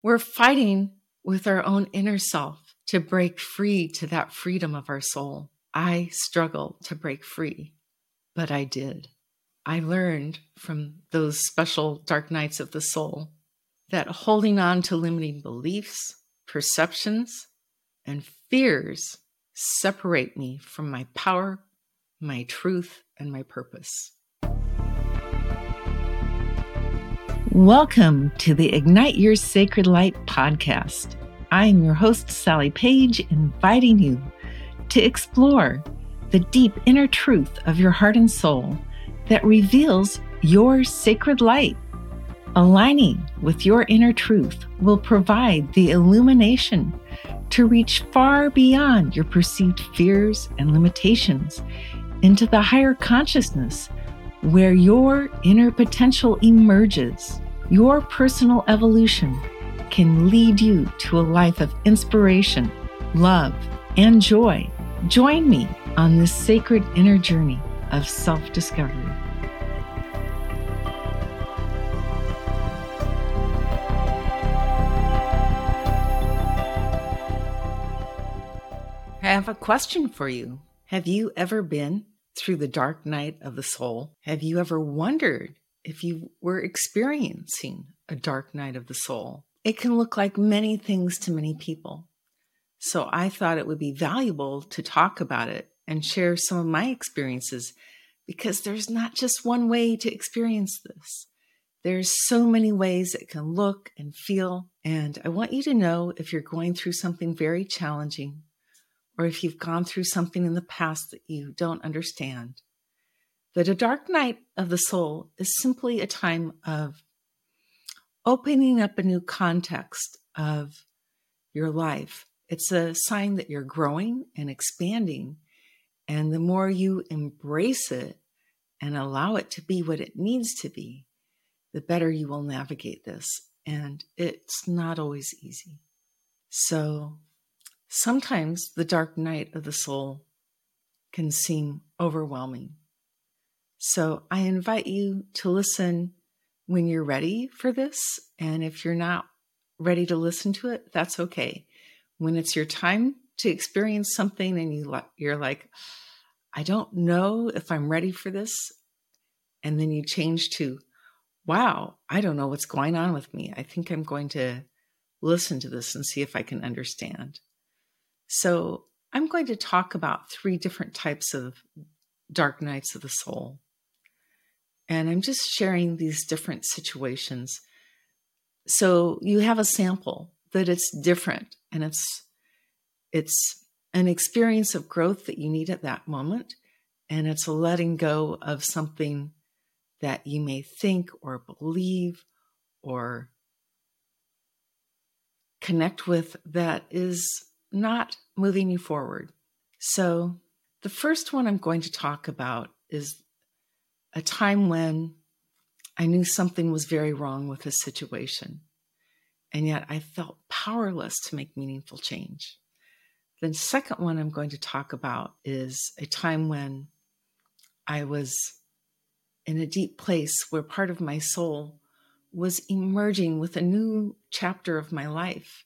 We're fighting with our own inner self to break free to that freedom of our soul. I struggled to break free, but I did. I learned from those special dark nights of the soul that holding on to limiting beliefs, perceptions, and fears separate me from my power, my truth, and my purpose. Welcome to the Ignite Your Sacred Light podcast. I'm your host, Sally Page, inviting you to explore the deep inner truth of your heart and soul that reveals your sacred light. Aligning with your inner truth will provide the illumination to reach far beyond your perceived fears and limitations into the higher consciousness where your inner potential emerges. Your personal evolution can lead you to a life of inspiration, love, and joy. Join me on this sacred inner journey of self-discovery. I have a question for you. Have you ever been through the dark night of the soul? Have you ever wondered if you were experiencing a dark night of the soul? It can look like many things to many people. So I thought it would be valuable to talk about it and share some of my experiences, because there's not just one way to experience this. There's so many ways it can look and feel. And I want you to know if you're going through something very challenging, or if you've gone through something in the past that you don't understand, that a dark night of the soul is simply a time of opening up a new context of your life. It's a sign that you're growing and expanding, and the more you embrace it and allow it to be what it needs to be, the better you will navigate this. And it's not always easy. So sometimes the dark night of the soul can seem overwhelming. So I invite you to listen when you're ready for this. And if you're not ready to listen to it, that's okay. When it's your time to experience something and you're like, I don't know if I'm ready for this. And then you change to, wow, I don't know what's going on with me. I think I'm going to listen to this and see if I can understand. So I'm going to talk about three different types of dark nights of the soul. And I'm just sharing these different situations so you have a sample that it's different, and it's an experience of growth that you need at that moment. And it's a letting go of something that you may think or believe or connect with that is not moving you forward. So the first one I'm going to talk about is a time when I knew something was very wrong with a situation, and yet I felt powerless to make meaningful change. The second one I'm going to talk about is a time when I was in a deep place where part of my soul was emerging with a new chapter of my life.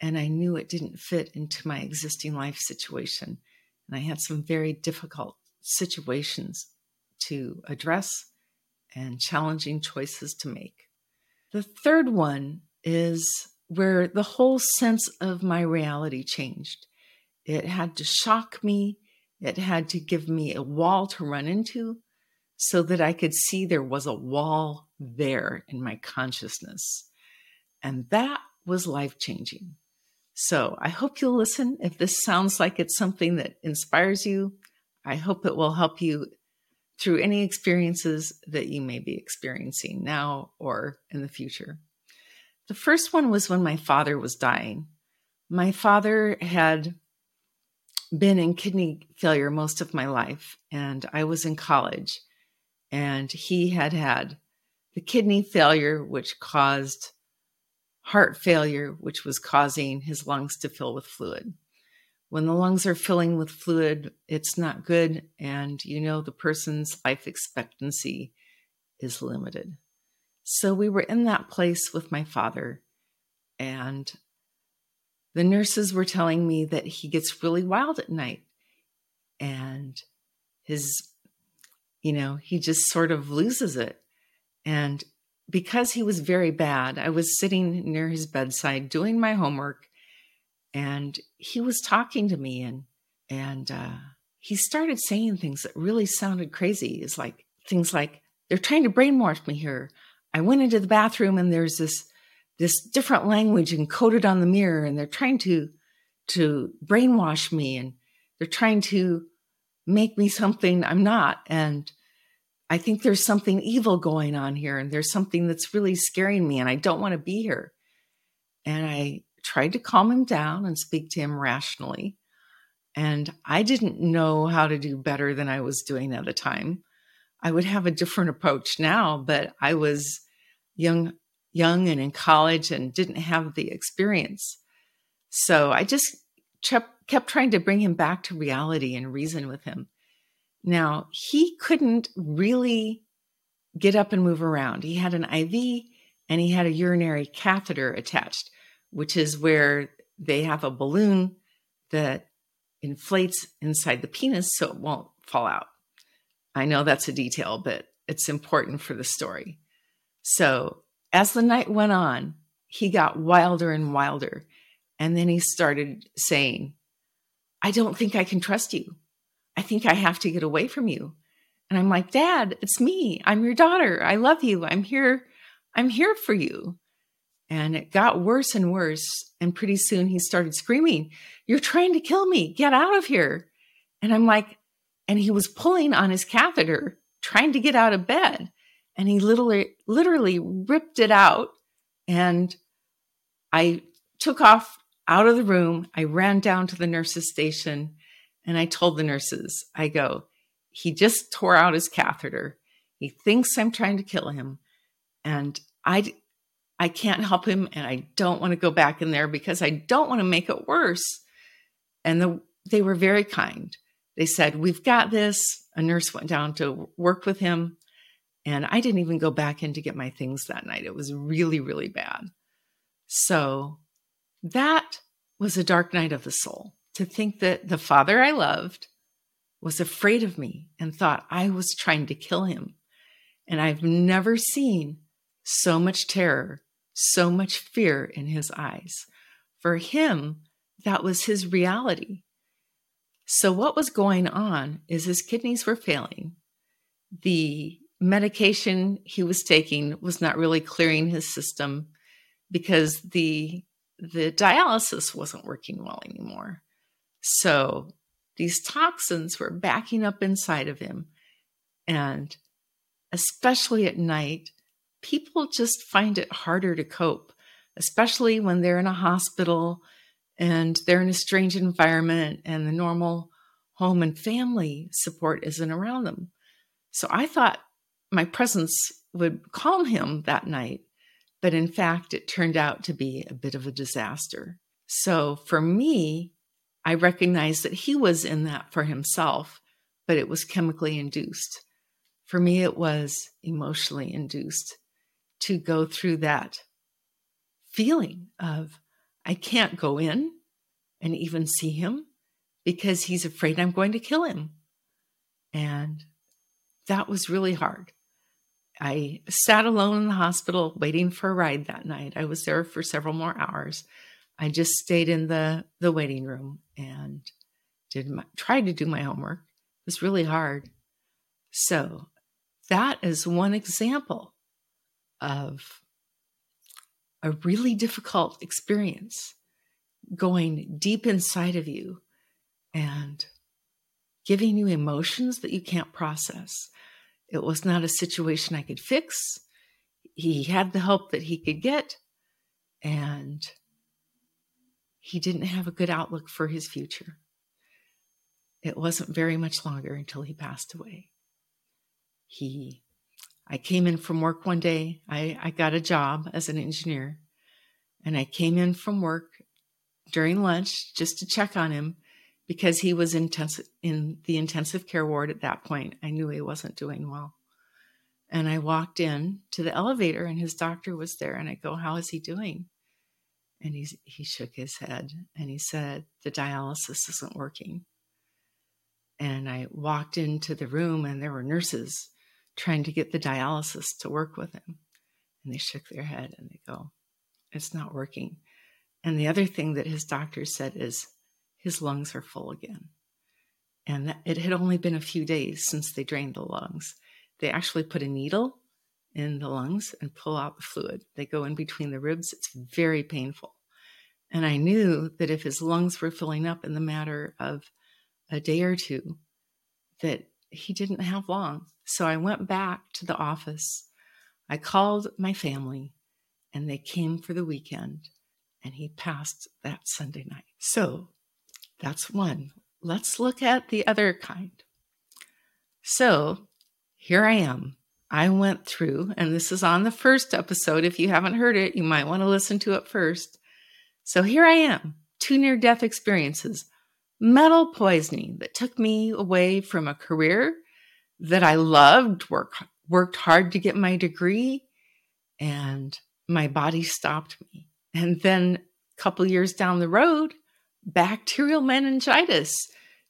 And I knew it didn't fit into my existing life situation. And I had some very difficult situations to address and challenging choices to make. The third one is where the whole sense of my reality changed. It had to shock me. It had to give me a wall to run into so that I could see there was a wall there in my consciousness. And that was life-changing. So I hope you'll listen. If this sounds like it's something that inspires you, I hope it will help you through any experiences that you may be experiencing now or in the future. The first one was when my father was dying. My father had been in kidney failure most of my life, and I was in college, and he had had the kidney failure, which caused heart failure, which was causing his lungs to fill with fluid. When the lungs are filling with fluid, it's not good. And you know, the person's life expectancy is limited. So we were in that place with my father, And the nurses were telling me that he gets really wild at night. And his, you know, he just sort of loses it. And because he was very bad, I was sitting near his bedside doing my homework, and he was talking to me, and he started saying things that really sounded crazy. It's like things like, they're trying to brainwash me here. I went into the bathroom and there's this different language encoded on the mirror, and they're trying to brainwash me, and they're trying to make me something I'm not. And I think there's something evil going on here, and there's something that's really scaring me, and I don't want to be here. And I tried to calm him down and speak to him rationally. And I didn't know how to do better than I was doing at the time. I would have a different approach now, but I was young and in college and didn't have the experience. So I just kept trying to bring him back to reality and reason with him. Now, he couldn't really get up and move around. He had an IV and he had a urinary catheter attached, which is where they have a balloon that inflates inside the penis so it won't fall out. I know that's a detail, but it's important for the story. So as the night went on, he got wilder and wilder. And then he started saying, I don't think I can trust you. I think I have to get away from you. And I'm like, Dad, it's me. I'm your daughter. I love you. I'm here. I'm here for you. And it got worse and worse. And pretty soon he started screaming, you're trying to kill me. Get out of here. And I'm like, and he was pulling on his catheter, trying to get out of bed. And he literally ripped it out. And I took off out of the room. I ran down to the nurse's station. And I told the nurses, I go, he just tore out his catheter. He thinks I'm trying to kill him. And I can't help him. And I don't want to go back in there because I don't want to make it worse. And they were very kind. They said, we've got this. A nurse went down to work with him. And I didn't even go back in to get my things that night. It was really, really bad. So that was a dark night of the soul. To think that the father I loved was afraid of me and thought I was trying to kill him. And I've never seen so much terror, so much fear in his eyes. For him, that was his reality. So what was going on is his kidneys were failing. The medication he was taking was not really clearing his system because the dialysis wasn't working well anymore. So these toxins were backing up inside of him. And especially at night, people just find it harder to cope, especially when they're in a hospital and they're in a strange environment and the normal home and family support isn't around them. So I thought my presence would calm him that night. But in fact, it turned out to be a bit of a disaster. So for me, I recognized that he was in that for himself, but it was chemically induced. For me, it was emotionally induced to go through that feeling of, I can't go in and even see him because he's afraid I'm going to kill him. And that was really hard. I sat alone in the hospital waiting for a ride that night. I was there for several more hours. I just stayed in the waiting room and tried to do my homework. It was really hard. So that is one example of a really difficult experience going deep inside of you and giving you emotions that you can't process. It was not a situation I could fix. He had the help that he could get, and he didn't have a good outlook for his future. It wasn't very much longer until he passed away. I came in from work one day. I got a job as an engineer, and I came in from work during lunch just to check on him because he was in the intensive care ward at that point. I knew he wasn't doing well. And I walked in to the elevator, and his doctor was there, and I go, how is he doing? And he shook his head and he said, the dialysis isn't working. And I walked into the room and there were nurses trying to get the dialysis to work with him. And they shook their head and they go, it's not working. And the other thing that his doctor said is his lungs are full again. And that, it had only been a few days since they drained the lungs. They actually put a needle in the lungs and pull out the fluid. They go in between the ribs. It's very painful. And I knew that if his lungs were filling up in the matter of a day or two, that he didn't have long. So I went back to the office. I called my family and they came for the weekend and he passed that Sunday night. So that's one. Let's look at the other kind. So here I am. I went through, and this is on the first episode. If you haven't heard it, you might want to listen to it first. So here I am, 2 near-death experiences, metal poisoning that took me away from a career that I loved, worked hard to get my degree, and my body stopped me. And then a couple years down the road, bacterial meningitis,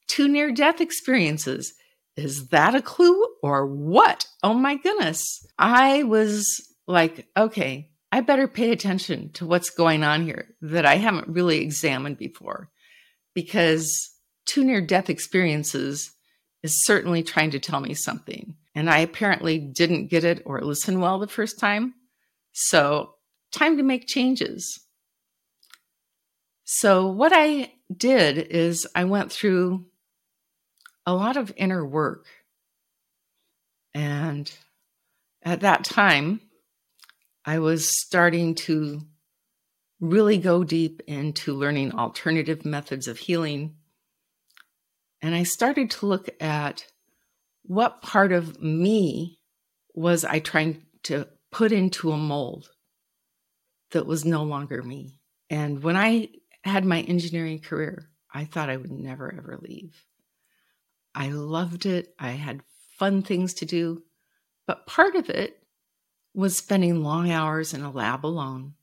2 near-death experiences. Is that a clue or what? Oh my goodness. I was like, okay, I better pay attention to what's going on here that I haven't really examined before, because 2 near-death experiences is certainly trying to tell me something. And I apparently didn't get it or listen well the first time. So time to make changes. So what I did is I went through a lot of inner work. And at that time, I was starting to really go deep into learning alternative methods of healing. And I started to look at what part of me was I trying to put into a mold that was no longer me. And when I had my engineering career, I thought I would never, ever leave. I loved it. I had fun things to do. But part of it was spending long hours in a lab alone.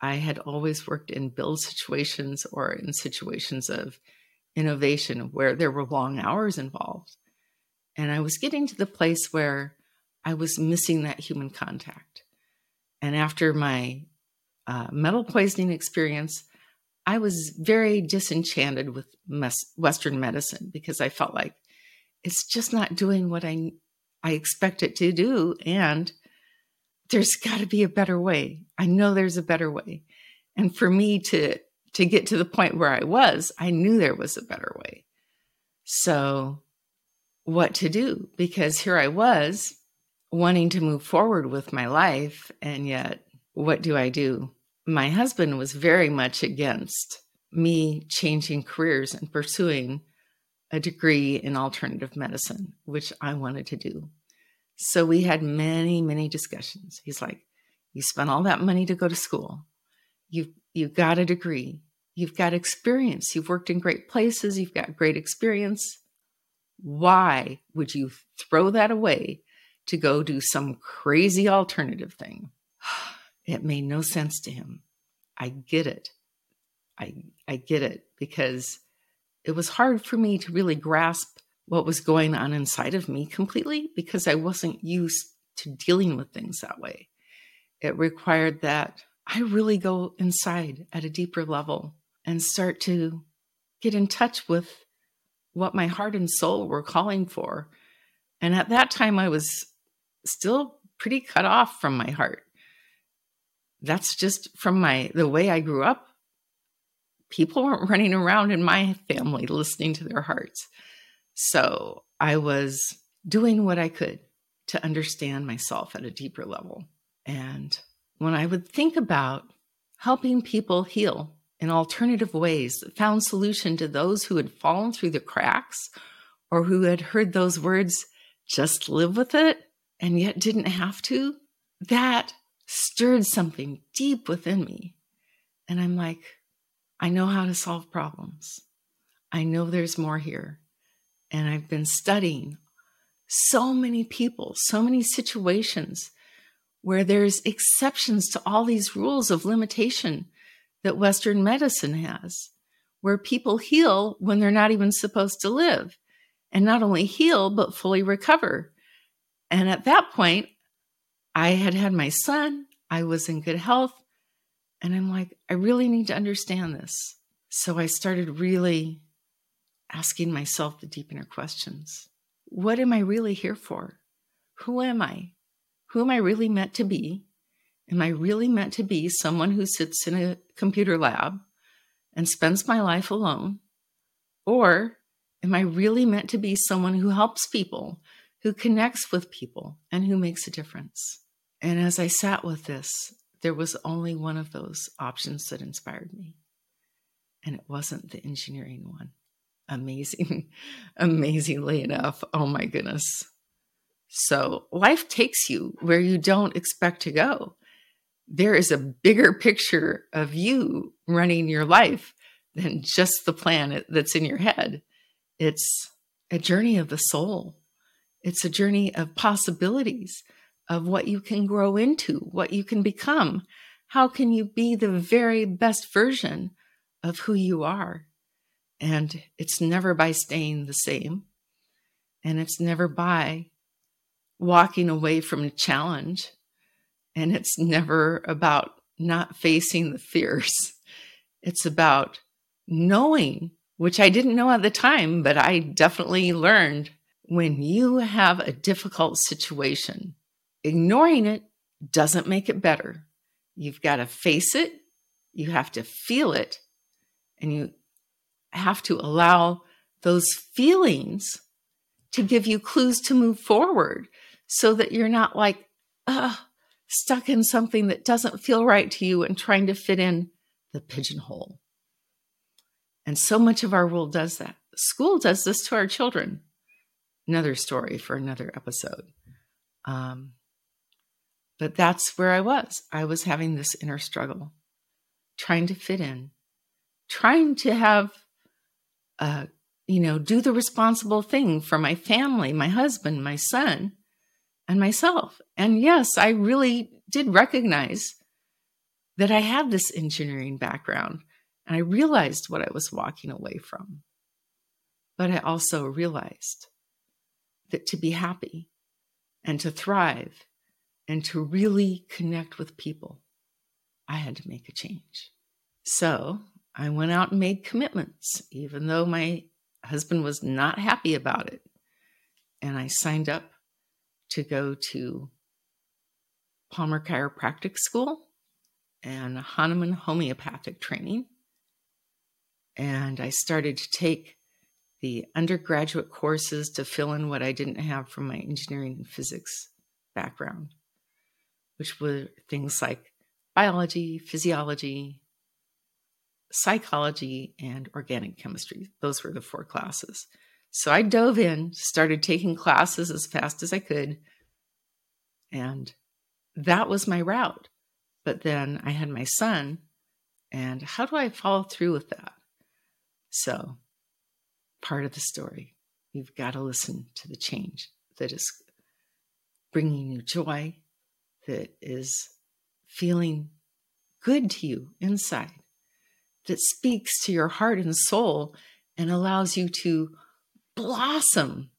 I had always worked in build situations or in situations of innovation where there were long hours involved. And I was getting to the place where I was missing that human contact. And after my metal poisoning experience, I was very disenchanted with Western medicine because I felt like it's just not doing what I expect it to do. And there's got to be a better way. I know there's a better way. And for me to get to the point where I was, I knew there was a better way. So what to do? Because here I was wanting to move forward with my life. And yet, what do I do? My husband was very much against me changing careers and pursuing a degree in alternative medicine, which I wanted to do. So we had many, many discussions. He's like, you spent all that money to go to school. You've got a degree. You've got experience. You've worked in great places. You've got great experience. Why would you throw that away to go do some crazy alternative thing? It made no sense to him. I get it. I get it, because it was hard for me to really grasp what was going on inside of me completely, because I wasn't used to dealing with things that way. It required that I really go inside at a deeper level and start to get in touch with what my heart and soul were calling for. And at that time, I was still pretty cut off from my heart. That's just from the way I grew up. People weren't running around in my family listening to their hearts. So I was doing what I could to understand myself at a deeper level. And when I would think about helping people heal in alternative ways that found solution to those who had fallen through the cracks or who had heard those words, just live with it, and yet didn't have to, that stirred something deep within me. And I'm like, I know how to solve problems. I know there's more here. And I've been studying so many people, so many situations where there's exceptions to all these rules of limitation that Western medicine has, where people heal when they're not even supposed to live, and not only heal, but fully recover. And at that point, I had had my son, I was in good health, and I'm like, I really need to understand this. So I started really asking myself the deep inner questions. What am I really here for? Who am I? Who am I really meant to be? Am I really meant to be someone who sits in a computer lab and spends my life alone? Or am I really meant to be someone who helps people, who connects with people, and who makes a difference? And as I sat with this, there was only one of those options that inspired me. And it wasn't the engineering one. Amazing, amazingly enough. Oh my goodness. So life takes you where you don't expect to go. There is a bigger picture of you running your life than just the plan that's in your head. It's a journey of the soul. It's a journey of possibilities, of what you can grow into, what you can become. How can you be the very best version of who you are? And it's never by staying the same. And it's never by walking away from a challenge. And it's never about not facing the fears. It's about knowing, which I didn't know at the time, but I definitely learned, when you have a difficult situation, ignoring it doesn't make it better. You've got to face it, you have to feel it, and you have to allow those feelings to give you clues to move forward, so that you're not like, stuck in something that doesn't feel right to you and trying to fit in the pigeonhole. And so much of our world does that. School does this to our children. Another story for another episode. But that's where I was. I was having this inner struggle, trying to fit in, trying to have, do the responsible thing for my family, my husband, my son, and myself. And yes, I really did recognize that I had this engineering background, and I realized what I was walking away from. But I also realized that to be happy and to thrive and to really connect with people, I had to make a change. So I went out and made commitments, even though my husband was not happy about it. And I signed up to go to Palmer Chiropractic School and Hahnemann homeopathic training. And I started to take the undergraduate courses to fill in what I didn't have from my engineering and physics background, which were things like biology, physiology, psychology, and organic chemistry. Those were the four classes. So I dove in, started taking classes as fast as I could, and that was my route. But then I had my son, and how do I follow through with that? So part of the story, you've got to listen to the change that is bringing you joy, that is feeling good to you inside, that speaks to your heart and soul and allows you to blossom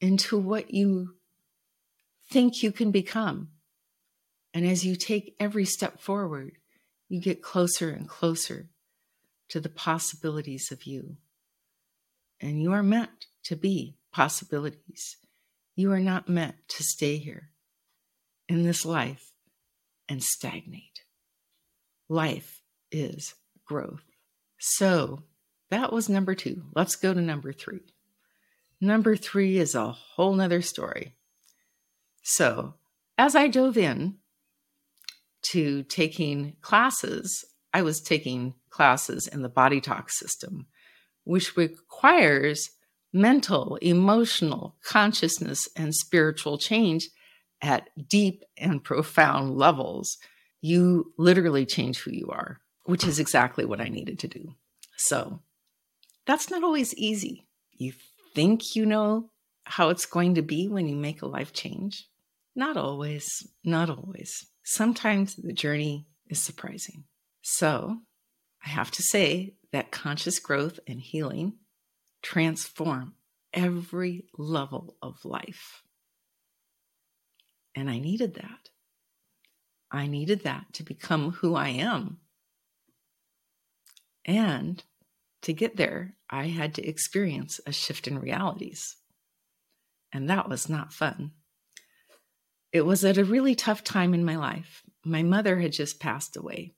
into what you think you can become. And as you take every step forward, you get closer and closer to the possibilities of you. And you are meant to be possibilities. You are not meant to stay here in this life and stagnate. Life is growth. So that was number 2. Let's go to number 3. Number 3 is a whole nother story. So as I dove in to taking classes, I was taking classes in the BodyTalk system, which requires mental, emotional, consciousness, and spiritual change at deep and profound levels. You literally change who you are, which is exactly what I needed to do. So that's not always easy. You think you know how it's going to be when you make a life change? Not always. Sometimes the journey is surprising. So I have to say that conscious growth and healing transform every level of life. And I needed that. I needed that to become who I am. And to get there, I had to experience a shift in realities. And that was not fun. It was at a really tough time in my life. My mother had just passed away.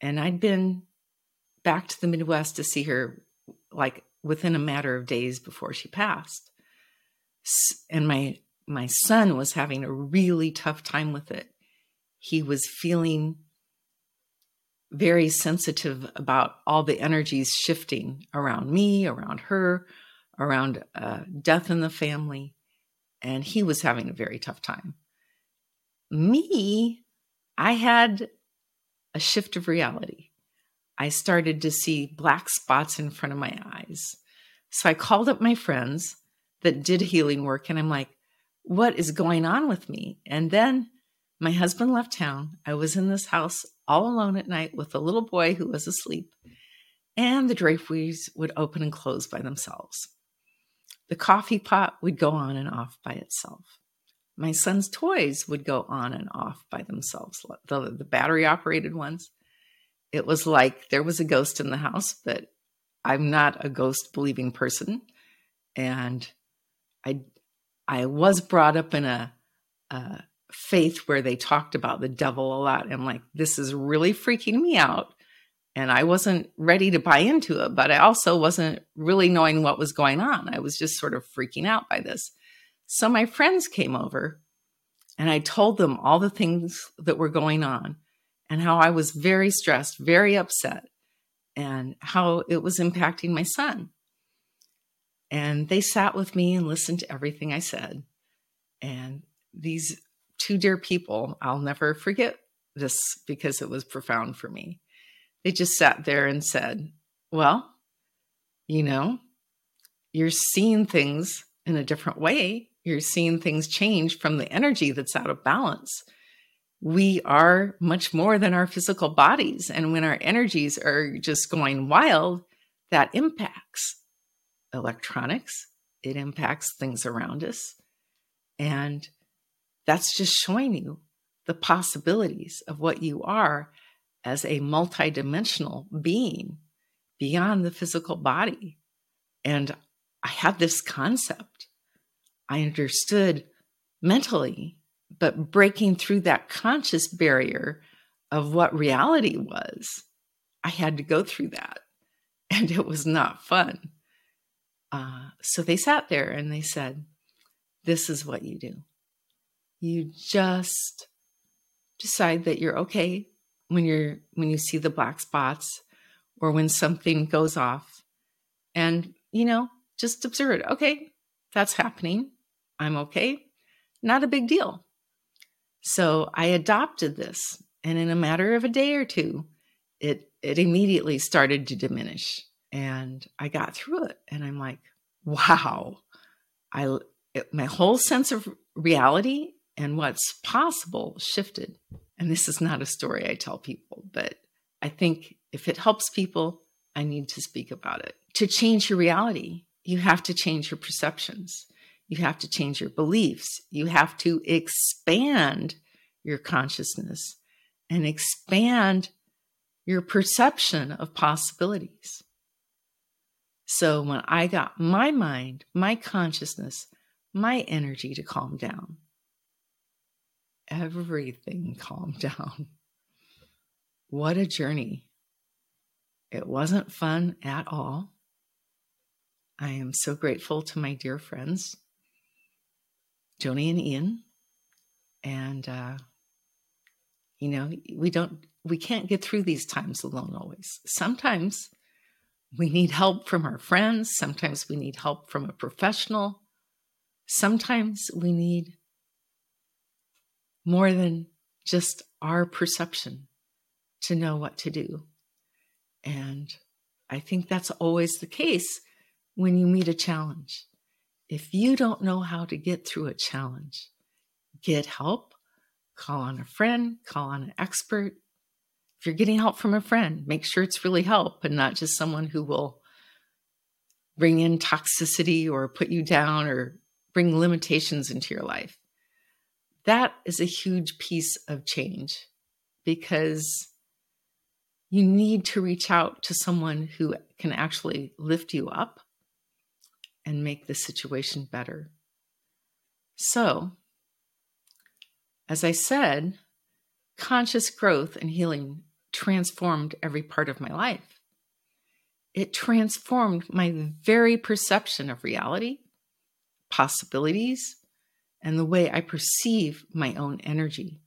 And I'd been back to the Midwest to see her like within a matter of days before she passed. And my son was having a really tough time with it. He was feeling very sensitive about all the energies shifting around me, around her, around death in the family. And he was having a very tough time. Me, I had a shift of reality. I started to see black spots in front of my eyes. So I called up my friends that did healing work, and I'm like, what is going on with me? And then my husband left town. I was in this house all alone at night with a little boy who was asleep, and the draperies would open and close by themselves. The coffee pot would go on and off by itself. My son's toys would go on and off by themselves, the battery-operated ones. It was like there was a ghost in the house, but I'm not a ghost-believing person. And I was brought up in a faith where they talked about the devil a lot. I'm like, this is really freaking me out. And I wasn't ready to buy into it, but I also wasn't really knowing what was going on. I was just sort of freaking out by this. So my friends came over and I told them all the things that were going on and how I was very stressed, very upset, and how it was impacting my son. And they sat with me and listened to everything I said. And these two dear people, I'll never forget this because it was profound for me. They just sat there and said, well, you know, you're seeing things in a different way. You're seeing things change from the energy that's out of balance. We are much more than our physical bodies. And when our energies are just going wild, that impacts electronics. It impacts things around us. And that's just showing you the possibilities of what you are as a multidimensional being beyond the physical body. And I had this concept. I understood mentally, but breaking through that conscious barrier of what reality was, I had to go through that. And it was not fun. So they sat there and they said, this is what you do. You just decide that you're okay when you see the black spots or when something goes off, and, you know, just observe it. Okay, that's happening. I'm okay. Not a big deal. So I adopted this, and in a matter of a day or two, it immediately started to diminish, and I got through it. And I'm like, wow, my whole sense of reality and what's possible shifted. And this is not a story I tell people, but I think if it helps people, I need to speak about it. To change your reality, you have to change your perceptions. You have to change your beliefs. You have to expand your consciousness and expand your perception of possibilities. So when I got my mind, my consciousness, my energy to calm down, everything calmed down. What a journey. It wasn't fun at all. I am so grateful to my dear friends, Joni and Ian. And, you know, we can't get through these times alone always. Sometimes we need help from our friends. Sometimes we need help from a professional. Sometimes we need more than just our perception to know what to do. And I think that's always the case when you meet a challenge. If you don't know how to get through a challenge, get help, call on a friend, call on an expert, If you're getting help from a friend, make sure it's really help and not just someone who will bring in toxicity or put you down or bring limitations into your life. That is a huge piece of change, because you need to reach out to someone who can actually lift you up and make the situation better. So, as I said, conscious growth and healing transformed every part of my life. It transformed my very perception of reality, possibilities, and the way I perceive my own energy,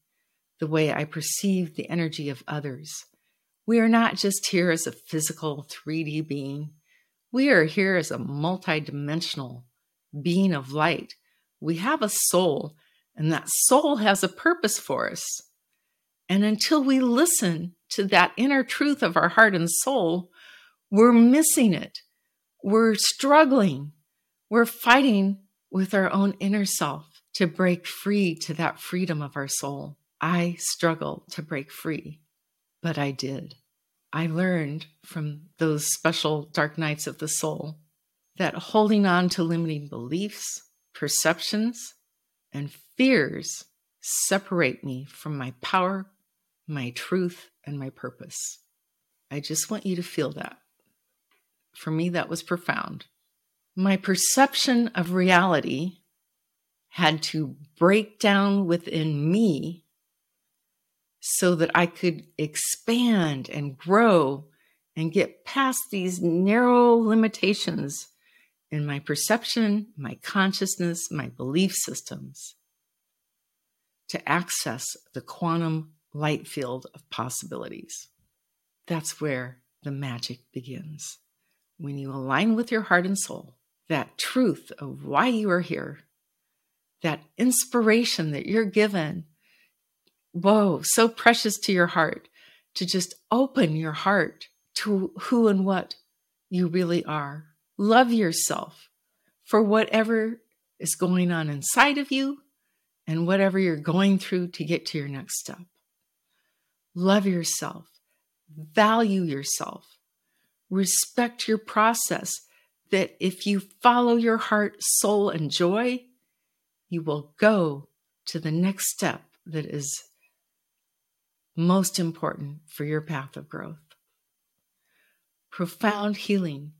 the way I perceive the energy of others. We are not just here as a physical 3D being. We are here as a multidimensional being of light. We have a soul, and that soul has a purpose for us. And until we listen to that inner truth of our heart and soul, we're missing it. We're struggling. We're fighting with our own inner self to break free to that freedom of our soul. I struggled to break free, but I did. I learned from those special dark nights of the soul that holding on to limiting beliefs, perceptions, and fears separate me from my power, my truth, and my purpose. I just want you to feel that. For me, that was profound. My perception of reality had to break down within me so that I could expand and grow and get past these narrow limitations in my perception, my consciousness, my belief systems, to access the quantum light field of possibilities. That's where the magic begins. When you align with your heart and soul, that truth of why you are here, that inspiration that you're given, whoa, so precious to your heart, to just open your heart to who and what you really are. Love yourself for whatever is going on inside of you and whatever you're going through to get to your next step. Love yourself. Value yourself. Respect your process, that if you follow your heart, soul, and joy, you will go to the next step that is most important for your path of growth. Profound healing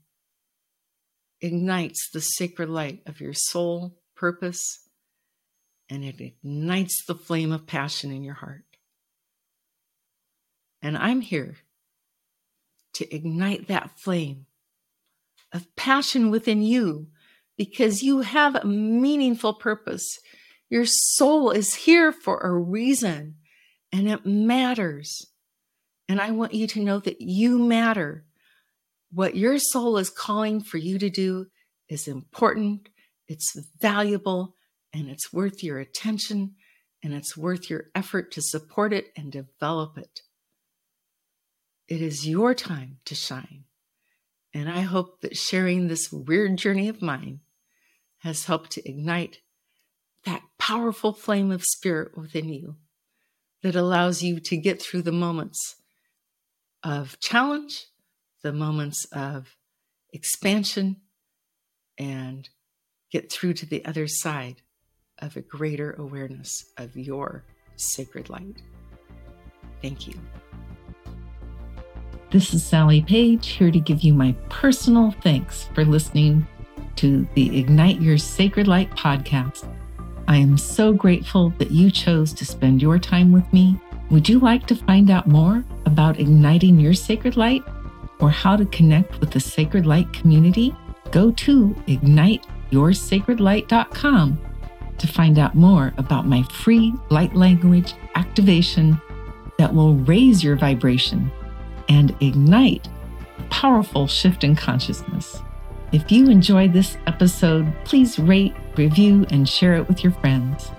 ignites the sacred light of your soul purpose, and it ignites the flame of passion in your heart. And I'm here to ignite that flame of passion within you, because you have a meaningful purpose. Your soul is here for a reason, and it matters. And I want you to know that you matter. What your soul is calling for you to do is important, it's valuable, and it's worth your attention, and it's worth your effort to support it and develop it. It is your time to shine. And I hope that sharing this weird journey of mine has helped to ignite that powerful flame of spirit within you that allows you to get through the moments of challenge, the moments of expansion, and get through to the other side of a greater awareness of your sacred light. Thank you. This is Sally Page, here to give you my personal thanks for listening to the Ignite Your Sacred Light podcast. I am so grateful that you chose to spend your time with me. Would you like to find out more about igniting your sacred light or how to connect with the Sacred Light community? Go to igniteyoursacredlight.com to find out more about my free light language activation that will raise your vibration and ignite a powerful shift in consciousness. If you enjoyed this episode, please rate, review, and share it with your friends.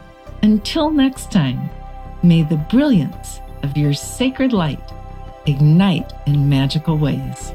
Until next time, may the brilliance of your sacred light ignite in magical ways.